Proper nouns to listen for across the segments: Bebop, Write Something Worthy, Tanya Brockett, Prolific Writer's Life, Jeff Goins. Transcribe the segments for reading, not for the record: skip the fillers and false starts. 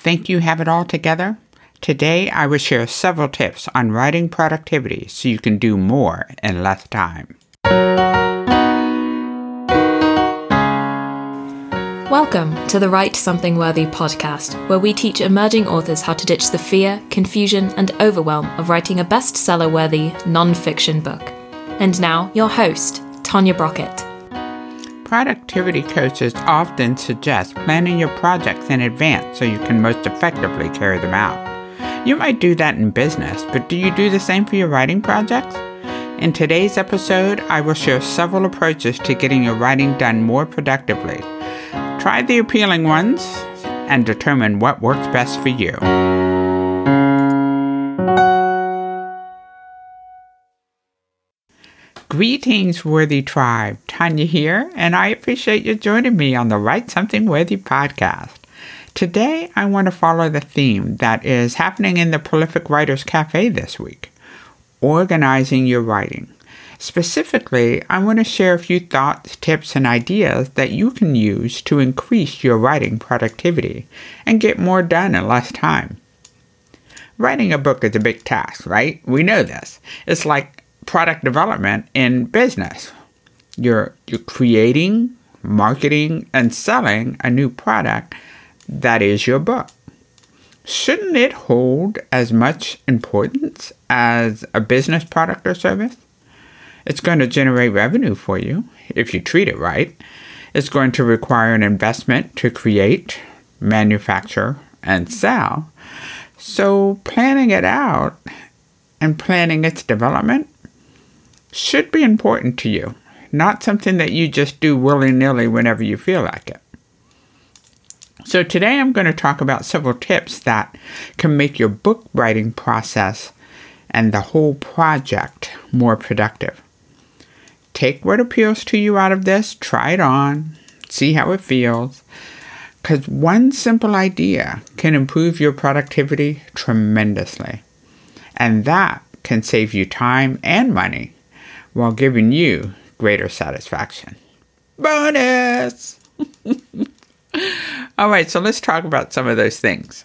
Think you have it all together? Today, I will share several tips on writing productivity so you can do more in less time. Welcome to the Write Something Worthy podcast, where we teach emerging authors how to ditch the fear, confusion, and overwhelm of writing a bestseller-worthy non-fiction book. And now, your host, Tanya Brockett. Productivity coaches often suggest planning your projects in advance so you can most effectively carry them out. You might do that in business, but do you do the same for your writing projects? In today's episode, I will share several approaches to getting your writing done more productively. Try the appealing ones and determine what works best for you. Greetings, Worthy Tribe. Tanya here, and I appreciate you joining me on the Write Something Worthy podcast. Today, I want to follow the theme that is happening in the Prolific Writers Cafe this week. Organizing your writing. Specifically, I want to share a few thoughts, tips, and ideas that you can use to increase your writing productivity and get more done in less time. Writing a book is a big task, right? We know this. It's like product development in business. You're creating, marketing, and selling a new product that is your book. Shouldn't it hold as much importance as a business product or service? It's going to generate revenue for you if you treat it right. It's going to require an investment to create, manufacture, and sell. So planning it out and planning its development should be important to you, not something that you just do willy-nilly whenever you feel like it. So today I'm going to talk about several tips that can make your book writing process and the whole project more productive. Take what appeals to you out of this, try it on, see how it feels, because one simple idea can improve your productivity tremendously. And that can save you time and money while giving you greater satisfaction. Bonus! All right, so let's talk about some of those things.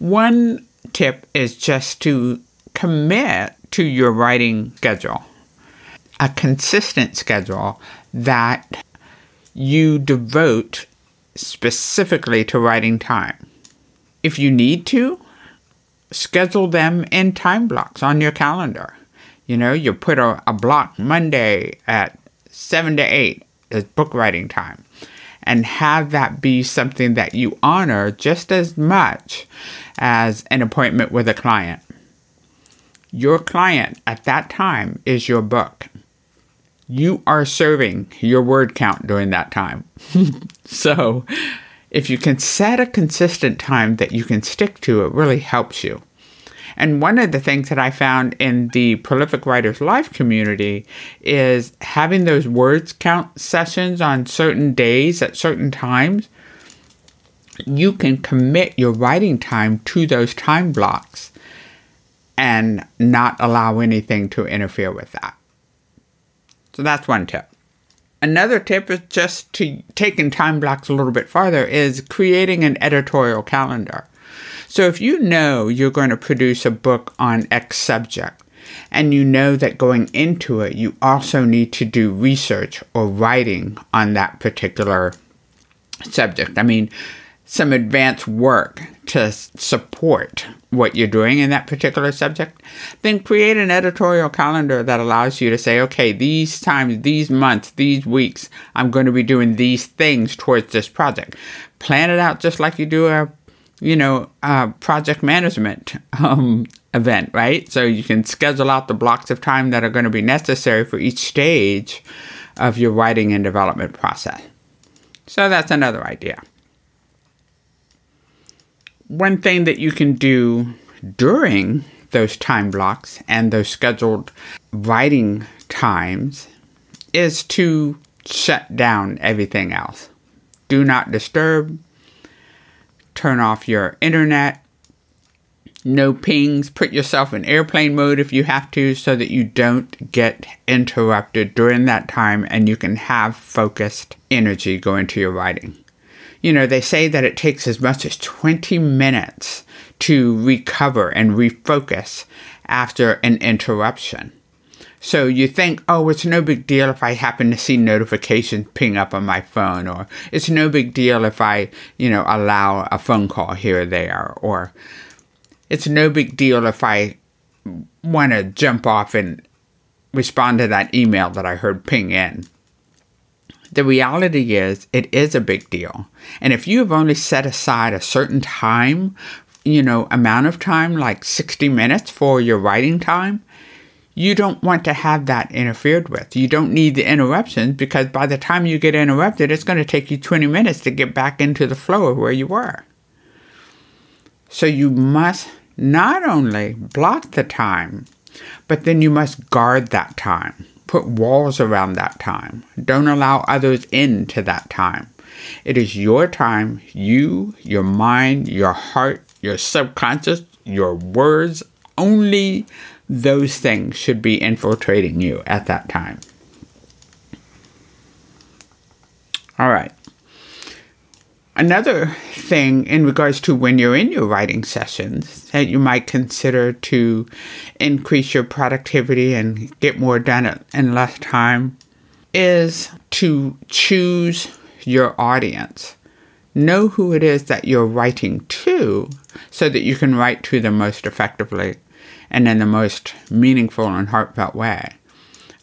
One tip is just to commit to your writing schedule, a consistent schedule that you devote specifically to writing time. If you need to, schedule them in time blocks on your calendar. You know, you put a block Monday at 7 to 8 as book writing time. And have that be something that you honor just as much as an appointment with a client. Your client at that time is your book. You are serving your word count during that time. So if you can set a consistent time that you can stick to, it really helps you. And one of the things that I found in the Prolific Writer's Life community is having those words count sessions on certain days at certain times. You can commit your writing time to those time blocks and not allow anything to interfere with that. So that's one tip. Another tip is just to taking time blocks a little bit farther is creating an editorial calendar. So if you know you're going to produce a book on X subject, and you know that going into it, you also need to do research or writing on that particular subject. I mean, some advanced work to support what you're doing in that particular subject, then create an editorial calendar that allows you to say, okay, these times, these months, these weeks, I'm going to be doing these things towards this project. Plan it out just like you do a project management event, right? So you can schedule out the blocks of time that are going to be necessary for each stage of your writing and development process. So that's another idea. One thing that you can do during those time blocks and those scheduled writing times is to shut down everything else. Do not disturb. Turn off your internet, no pings, put yourself in airplane mode if you have to so that you don't get interrupted during that time and you can have focused energy go into your writing. You know, they say that it takes as much as 20 minutes to recover and refocus after an interruption. So you think, oh, it's no big deal if I happen to see notifications ping up on my phone, or it's no big deal if I, you know, allow a phone call here or there, or it's no big deal if I want to jump off and respond to that email that I heard ping in. The reality is, it is a big deal. And if you have only set aside a certain time, you know, amount of time, like 60 minutes for your writing time, you don't want to have that interfered with. You don't need the interruptions, because by the time you get interrupted, it's going to take you 20 minutes to get back into the flow of where you were. So you must not only block the time, but then you must guard that time. Put walls around that time. Don't allow others into that time. It is your time, you, your mind, your heart, your subconscious, your words, only those things should be infiltrating you at that time. All right. Another thing in regards to when you're in your writing sessions that you might consider to increase your productivity and get more done in less time is to choose your audience. Know who it is that you're writing to so that you can write to them most effectively and in the most meaningful and heartfelt way.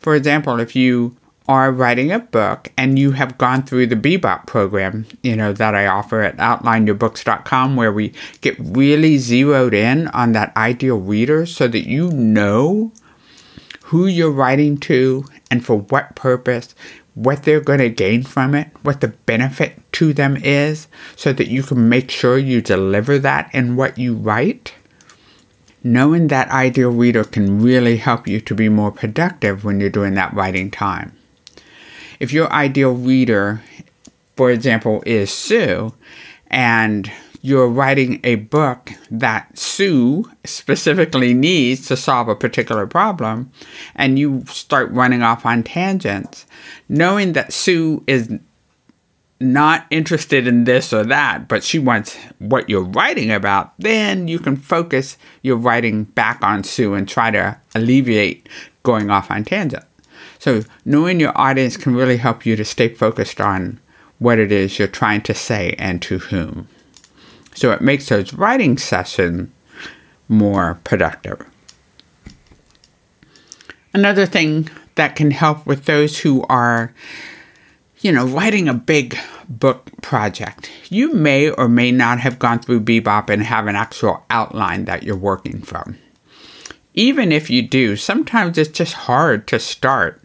For example, if you are writing a book and you have gone through the Bebop program, you know, that I offer at OutlineYourBooks.com, where we get really zeroed in on that ideal reader so that you know who you're writing to and for what purpose, what they're going to gain from it, what the benefit to them is, so that you can make sure you deliver that in what you write. Knowing that ideal reader can really help you to be more productive when you're doing that writing time. If your ideal reader, for example, is Sue, and you're writing a book that Sue specifically needs to solve a particular problem, and you start running off on tangents, knowing that Sue is not interested in this or that, but she wants what you're writing about, then you can focus your writing back on Sue and try to alleviate going off on tangent. So knowing your audience can really help you to stay focused on what it is you're trying to say and to whom. So it makes those writing sessions more productive. Another thing that can help with those who are, you know, writing a big book project. You may or may not have gone through Bebop and have an actual outline that you're working from. Even if you do, sometimes it's just hard to start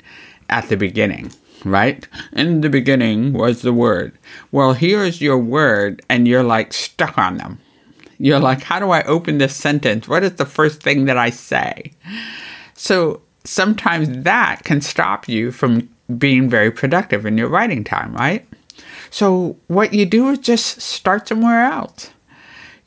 at the beginning, right? In the beginning was the word. Well, here's your word, and you're like stuck on them. You're like, how do I open this sentence? What is the first thing that I say? So sometimes that can stop you from being very productive in your writing time, right? So what you do is just start somewhere else.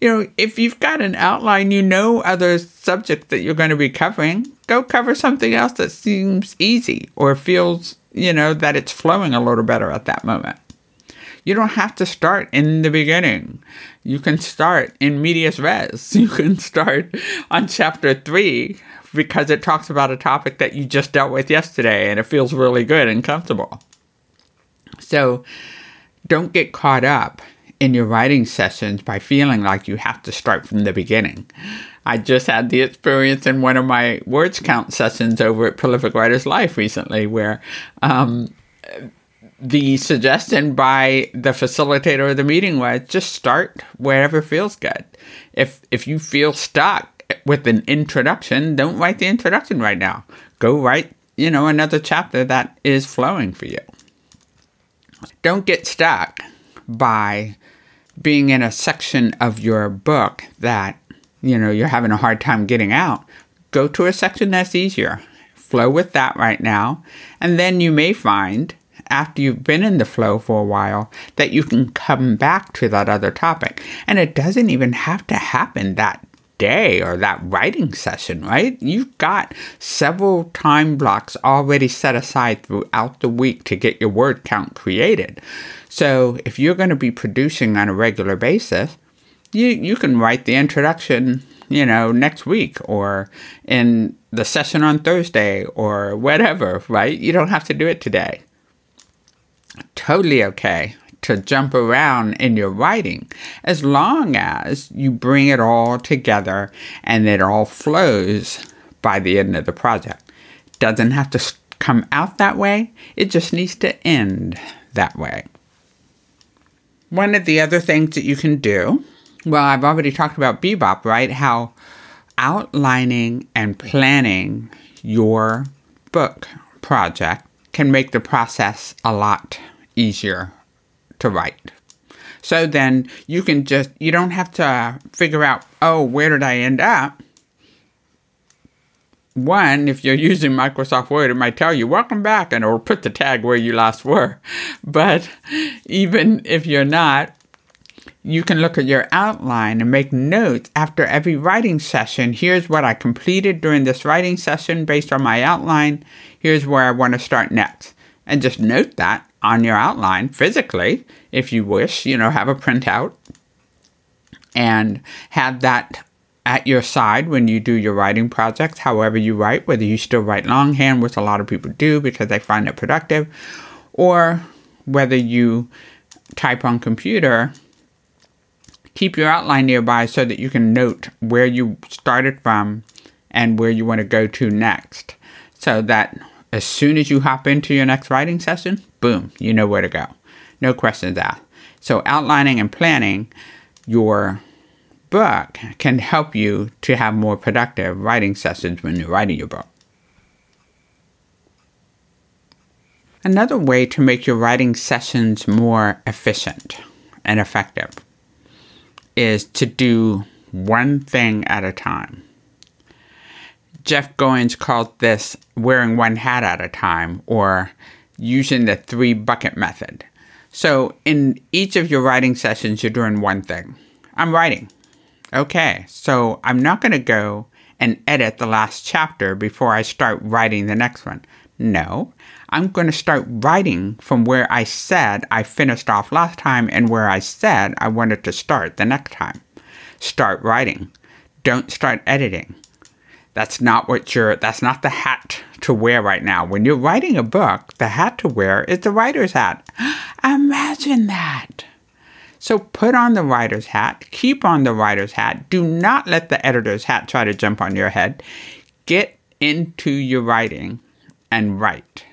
You know, if you've got an outline, you know other subjects that you're going to be covering, go cover something else that seems easy or feels, you know, that it's flowing a little better at that moment. You don't have to start in the beginning. You can start in medias res. You can start on chapter 3 because it talks about a topic that you just dealt with yesterday and it feels really good and comfortable. So don't get caught up in your writing sessions by feeling like you have to start from the beginning. I just had the experience in one of my words count sessions over at Prolific Writer's Life recently where the suggestion by the facilitator of the meeting was just start wherever feels good. If you feel stuck with an introduction, don't write the introduction right now. Go write, you know, another chapter that is flowing for you. Don't get stuck by being in a section of your book that, you know, you're having a hard time getting out. Go to a section that's easier. Flow with that right now. And then you may find, after you've been in the flow for a while, that you can come back to that other topic. And it doesn't even have to happen that day or that writing session, right? You've got several time blocks already set aside throughout the week to get your word count created. So if you're going to be producing on a regular basis, you can write the introduction, next week or in the session on Thursday or whatever, right? You don't have to do it today. Totally okay to jump around in your writing as long as you bring it all together and it all flows by the end of the project. It doesn't have to come out that way. It just needs to end that way. One of the other things that you can do, well, I've already talked about Bebop, right? How outlining and planning your book project can make the process a lot easier to write. So then you don't have to figure out, where did I end up? One, if you're using Microsoft Word, it might tell you, welcome back, and it'll put the tag where you last were. But even if you're not, you can look at your outline and make notes after every writing session. Here's what I completed during this writing session based on my outline. Here's where I want to start next. And just note that on your outline physically, if you wish, have a printout and have that at your side when you do your writing projects, however you write, whether you still write longhand, which a lot of people do because they find it productive, or whether you type on computer. Keep your outline nearby so that you can note where you started from and where you want to go to next. So that as soon as you hop into your next writing session, boom, you know where to go. No questions asked. So outlining and planning your book can help you to have more productive writing sessions when you're writing your book. Another way to make your writing sessions more efficient and effective is to do one thing at a time. Jeff Goins called this wearing one hat at a time, or using the 3-bucket method. So in each of your writing sessions, you're doing one thing. I'm writing. Okay, so I'm not going to go and edit the last chapter before I start writing the next one. No, I'm going to start writing from where I said I finished off last time and where I said I wanted to start the next time. Start writing. Don't start editing. That's not the hat to wear right now. When you're writing a book, the hat to wear is the writer's hat. Imagine that. So put on the writer's hat. Keep on the writer's hat. Do not let the editor's hat try to jump on your head. Get into your writing and write.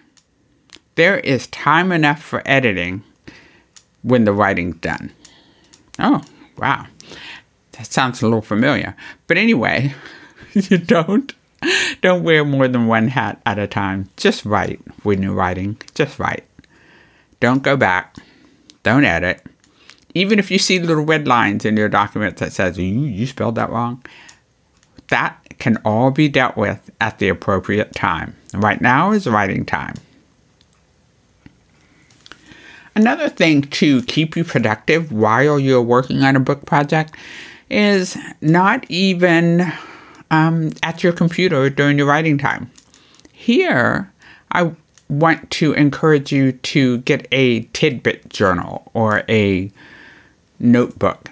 There is time enough for editing when the writing's done. Oh, wow. That sounds a little familiar. But anyway, you don't wear more than one hat at a time. Just write when you're writing. Just write. Don't go back. Don't edit. Even if you see little red lines in your document that says, you spelled that wrong, that can all be dealt with at the appropriate time. Right now is writing time. Another thing to keep you productive while you're working on a book project is not even at your computer during your writing time. Here, I want to encourage you to get a tidbit journal or a notebook.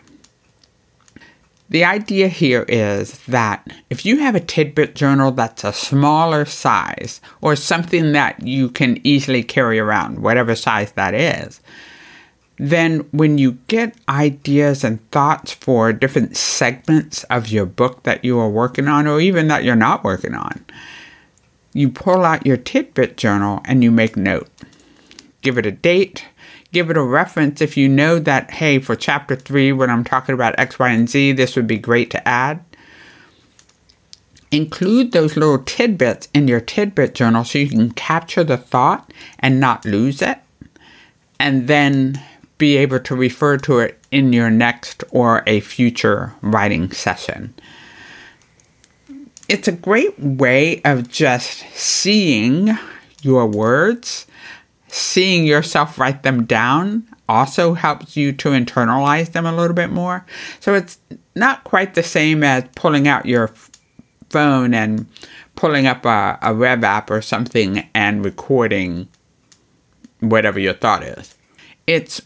The idea here is that if you have a tidbit journal that's a smaller size or something that you can easily carry around, whatever size that is, then when you get ideas and thoughts for different segments of your book that you are working on or even that you're not working on, you pull out your tidbit journal and you make note. Give it a date. Give it a reference if you know that, hey, for chapter 3, when I'm talking about X, Y, and Z, this would be great to add. Include those little tidbits in your tidbit journal so you can capture the thought and not lose it, and then be able to refer to it in your next or a future writing session. It's a great way of just seeing your words, seeing yourself write them down also helps you to internalize them a little bit more. So it's not quite the same as pulling out your phone and pulling up a web app or something and recording whatever your thought is. It's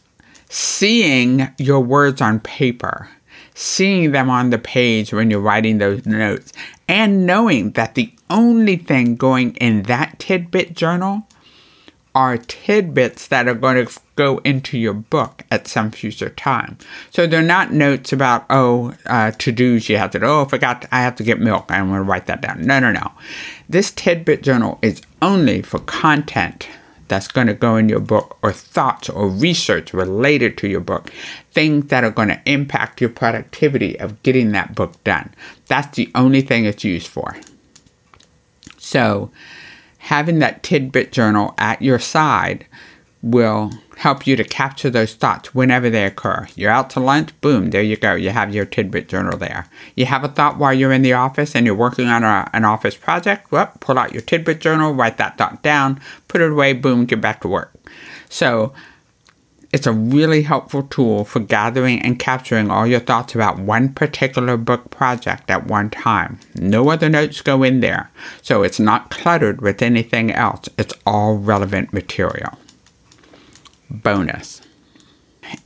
seeing your words on paper, seeing them on the page when you're writing those notes, and knowing that the only thing going in that tidbit journal are tidbits that are going to go into your book at some future time. So they're not notes about, to-dos you have to do. Oh, I forgot, I have to get milk. I'm going to write that down. No. This tidbit journal is only for content that's going to go in your book, or thoughts or research related to your book, things that are going to impact your productivity of getting that book done. That's the only thing it's used for. So having that tidbit journal at your side will help you to capture those thoughts whenever they occur. You're out to lunch, boom, there you go. You have your tidbit journal there. You have a thought while you're in the office and you're working on an office project, well, pull out your tidbit journal, write that thought down, put it away, boom, get back to work. So it's a really helpful tool for gathering and capturing all your thoughts about one particular book project at one time. No other notes go in there, so it's not cluttered with anything else. It's all relevant material. Bonus.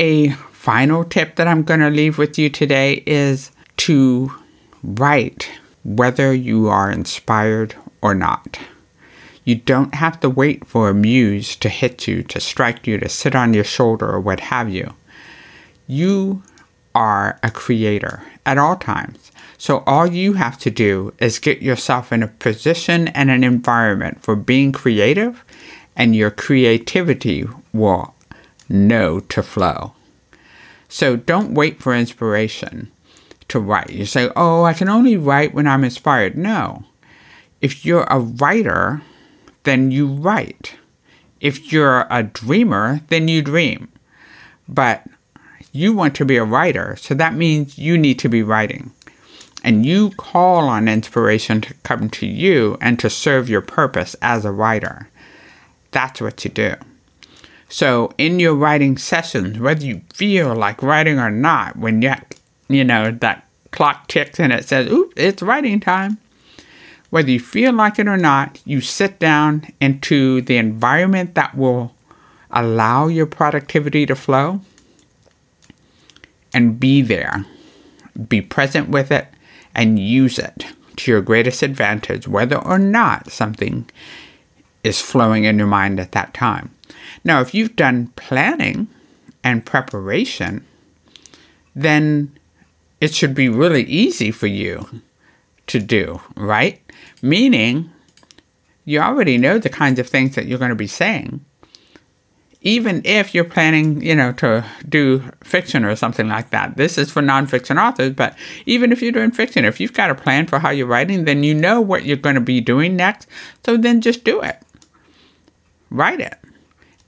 A final tip that I'm going to leave with you today is to write whether you are inspired or not. You don't have to wait for a muse to hit you, to strike you, to sit on your shoulder, or what have you. You are a creator at all times. So all you have to do is get yourself in a position and an environment for being creative, and your creativity will know to flow. So don't wait for inspiration to write. You say, oh, I can only write when I'm inspired. No. If you're a writer, then you write. If you're a dreamer, then you dream. But you want to be a writer, so that means you need to be writing. And you call on inspiration to come to you and to serve your purpose as a writer. That's what you do. So in your writing sessions, whether you feel like writing or not, when that clock ticks and it says, oops, it's writing time, whether you feel like it or not, you sit down into the environment that will allow your productivity to flow and be there. Be present with it and use it to your greatest advantage, whether or not something is flowing in your mind at that time. Now, if you've done planning and preparation, then it should be really easy for you to do, right? Meaning, you already know the kinds of things that you're going to be saying. Even if you're planning, to do fiction or something like that. This is for nonfiction authors, but even if you're doing fiction, if you've got a plan for how you're writing, then you know what you're going to be doing next. So then just do it. Write it.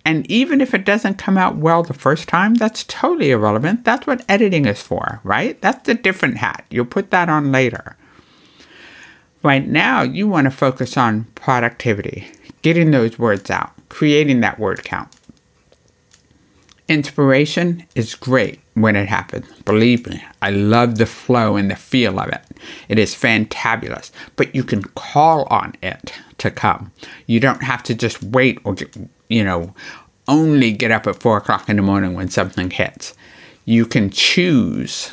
And even if it doesn't come out well the first time, that's totally irrelevant. That's what editing is for, right? That's the different hat. You'll put that on later. Right now, you want to focus on productivity, getting those words out, creating that word count. Inspiration is great when it happens. Believe me, I love the flow and the feel of it. It is fantabulous, but you can call on it to come. You don't have to just wait or, only get up at 4:00 in the morning when something hits. You can choose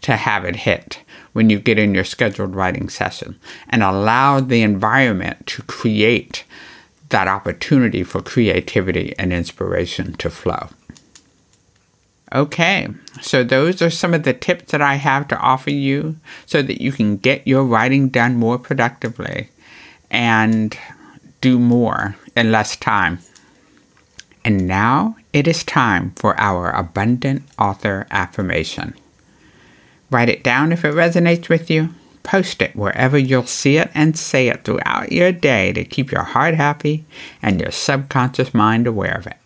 to have it hit when you get in your scheduled writing session, and allow the environment to create that opportunity for creativity and inspiration to flow. Okay, so those are some of the tips that I have to offer you so that you can get your writing done more productively and do more in less time. And now it is time for our Abundant Author Affirmation. Write it down if it resonates with you. Post it wherever you'll see it and say it throughout your day to keep your heart happy and your subconscious mind aware of it.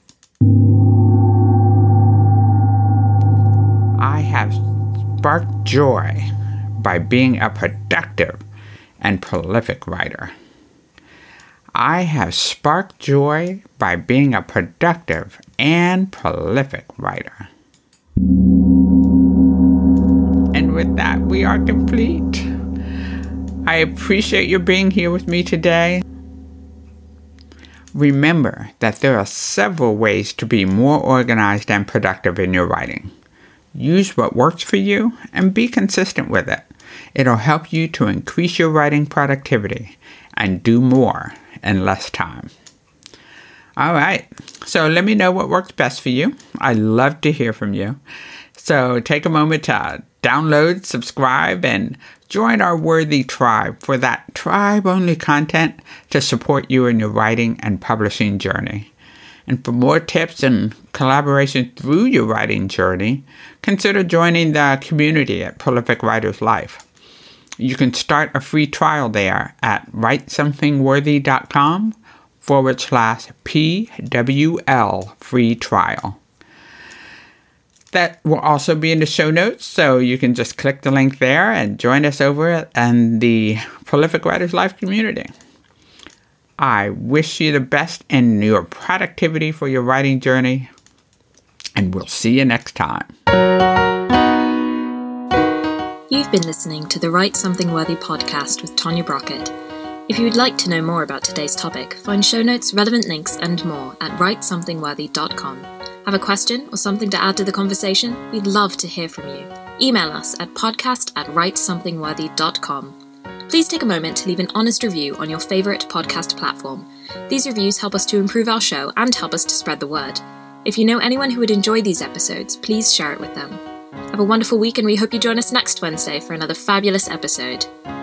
I have sparked joy by being a productive and prolific writer. I have sparked joy by being a productive and prolific writer. And with that, we are complete. I appreciate you being here with me today. Remember that there are several ways to be more organized and productive in your writing. Use what works for you and be consistent with it. It'll help you to increase your writing productivity and do more in less time. All right, so let me know what works best for you. I'd love to hear from you. So take a moment to download, subscribe, and join our worthy tribe for that tribe-only content to support you in your writing and publishing journey. And for more tips and collaboration through your writing journey, consider joining the community at Prolific Writer's Life. You can start a free trial there at writesomethingworthy.com/PWL free trial. That will also be in the show notes, so you can just click the link there and join us over in the Prolific Writers Life community. I wish you the best in your productivity for your writing journey, and we'll see you next time. You've been listening to the Write Something Worthy podcast with Tanya Brockett. If you would like to know more about today's topic, find show notes, relevant links, and more at writesomethingworthy.com. Have a question or something to add to the conversation? We'd love to hear from you. Email us at podcast@writesomethingworthy.com. Please take a moment to leave an honest review on your favourite podcast platform. These reviews help us to improve our show and help us to spread the word. If you know anyone who would enjoy these episodes, please share it with them. Have a wonderful week, and we hope you join us next Wednesday for another fabulous episode.